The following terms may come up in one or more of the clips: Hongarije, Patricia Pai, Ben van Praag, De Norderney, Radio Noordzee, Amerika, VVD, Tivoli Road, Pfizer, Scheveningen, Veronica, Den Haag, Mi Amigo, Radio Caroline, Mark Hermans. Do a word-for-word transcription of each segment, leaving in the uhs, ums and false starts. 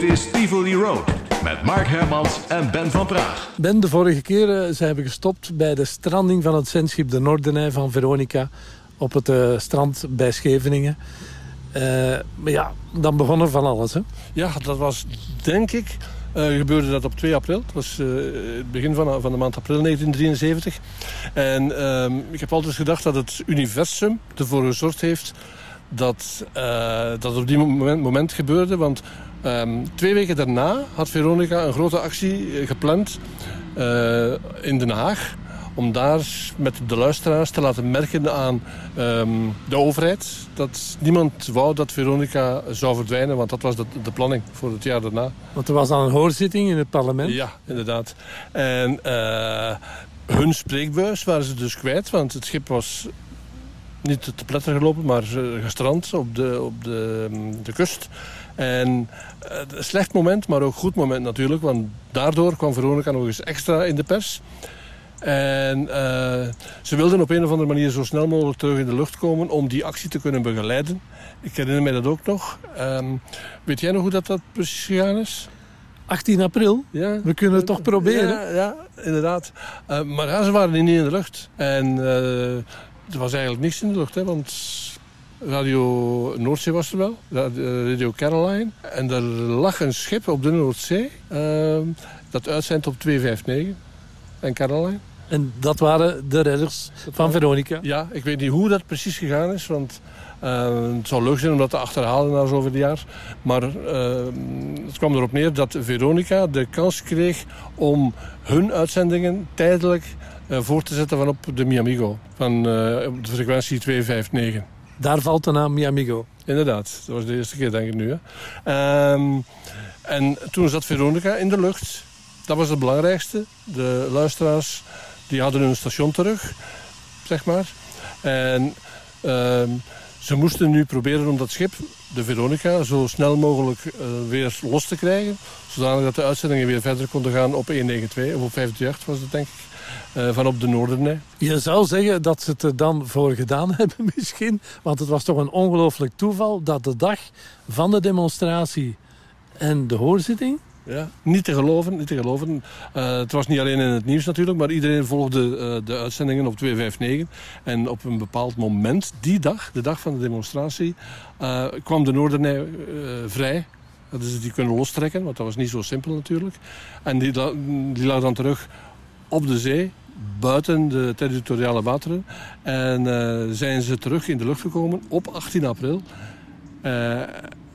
Dit is Tivoli Road met Mark Hermans en Ben van Praag. Ben, de vorige keer zijn we gestopt bij de stranding van het zendschip De Norderney van Veronica op het uh, strand bij Scheveningen. Uh, maar ja, dan begon er van alles, hè? Ja, dat was denk ik... Uh, gebeurde dat op twee april. Dat was uh, het begin van, van de maand april negentien drieënzeventig. En uh, ik heb altijd gedacht dat het universum ervoor gezorgd heeft... dat uh, dat op die moment, moment gebeurde. Want um, twee weken daarna had Veronica een grote actie gepland uh, in Den Haag... om daar met de luisteraars te laten merken aan um, de overheid... dat niemand wou dat Veronica zou verdwijnen, want dat was de, de planning voor het jaar daarna. Want er was dan een hoorzitting in het parlement? Ja, inderdaad. En uh, hun spreekbuis waren ze dus kwijt, want het schip was niet te pletter gelopen... maar gestrand op de, op de, de kust... En uh, slecht moment, maar ook goed moment natuurlijk... want daardoor kwam Veronica nog eens extra in de pers. En uh, ze wilden op een of andere manier zo snel mogelijk terug in de lucht komen... om die actie te kunnen begeleiden. Ik herinner mij dat ook nog. Um, weet jij nog hoe dat, dat precies gegaan is? achttien april? Ja. We kunnen het toch proberen? Ja, ja inderdaad. Uh, maar ja, ze waren niet in de lucht. En uh, er was eigenlijk niks in de lucht, hè, want... Radio Noordzee was er wel, Radio Caroline. En er lag een schip op de Noordzee uh, dat uitzendt op twee vijf negen en Caroline. En dat waren de redders van Veronica? Ja, ik weet niet hoe dat precies gegaan is, want uh, het zou leuk zijn om dat te achterhalen na zoveel jaar. Maar uh, het kwam erop neer dat Veronica de kans kreeg om hun uitzendingen tijdelijk uh, voor te zetten van op de Mi Amigo, van uh, de frequentie twee vijf negen. Daar valt de naam Mi Amigo. Inderdaad, dat was de eerste keer denk ik nu. Hè. Um, en toen zat Veronica in de lucht. Dat was het belangrijkste. De luisteraars die hadden hun station terug, zeg maar. En um, ze moesten nu proberen om dat schip, de Veronica, zo snel mogelijk uh, weer los te krijgen. Zodanig dat de uitzendingen weer verder konden gaan op honderdnegenentwintig of op vijfendertig was dat denk ik. Uh, van op de Noorderney. Je zou zeggen dat ze het er dan voor gedaan hebben misschien. Want het was toch een ongelooflijk toeval dat de dag van de demonstratie en de hoorzitting... Ja, niet te geloven, niet te geloven. Uh, het was niet alleen in het nieuws natuurlijk, maar iedereen volgde uh, de uitzendingen op twee vijf negen. En op een bepaald moment, die dag, de dag van de demonstratie, uh, kwam de Noorderney uh, vrij... Dat is die kunnen lostrekken, want dat was niet zo simpel natuurlijk. En die, die lag dan terug... op de zee, buiten de territoriale wateren. En uh, zijn ze terug in de lucht gekomen op achttien april. Uh,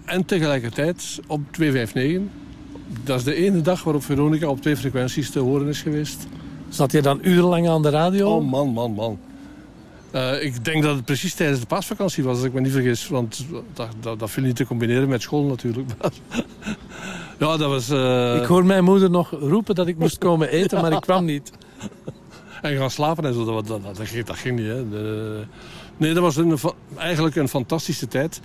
en tegelijkertijd op twee vijf negen. Dat is de ene dag waarop Veronica op twee frequenties te horen is geweest. Zat je dan urenlang aan de radio? Oh man, man, man. Uh, ik denk dat het precies tijdens de paasvakantie was, als ik me niet vergis. Want dat, dat, dat viel niet te combineren met school natuurlijk. Ja, dat was, uh... Ik hoor mijn moeder nog roepen dat ik moest komen eten, maar ik kwam niet. En gaan slapen en zo, dat, dat, dat, dat ging niet. Hè. De... Nee, dat was een, eigenlijk een fantastische tijd.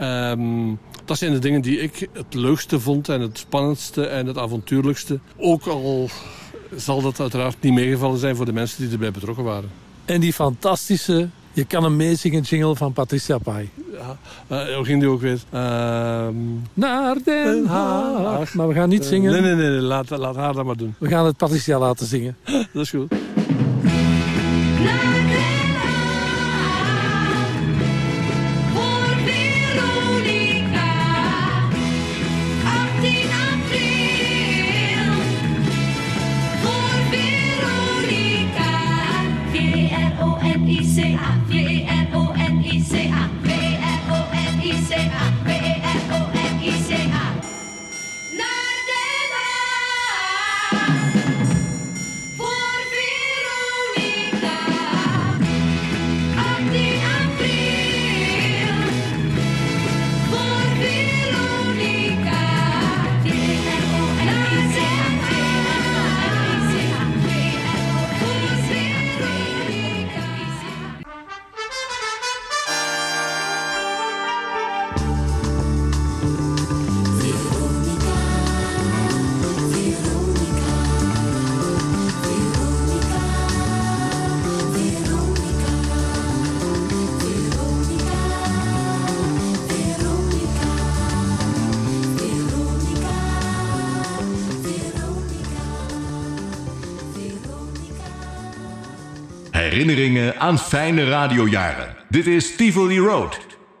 Um, dat zijn de dingen die ik het leukste vond en het spannendste en het avontuurlijkste. Ook al zal dat uiteraard niet meegevallen zijn voor de mensen die erbij betrokken waren. En die fantastische, je kan hem meezingen jingle van Patricia Pai. Ja, uh, hoe ging die ook weer? Uh, Naar Den Haag. Maar we gaan niet zingen. Uh, nee, nee, nee. Laat, laat haar dat maar doen. We gaan het Patricia laten zingen. Dat is goed. Voor Veronica. herinneringen aan fijne radiojaren. Dit is Tivoli Road.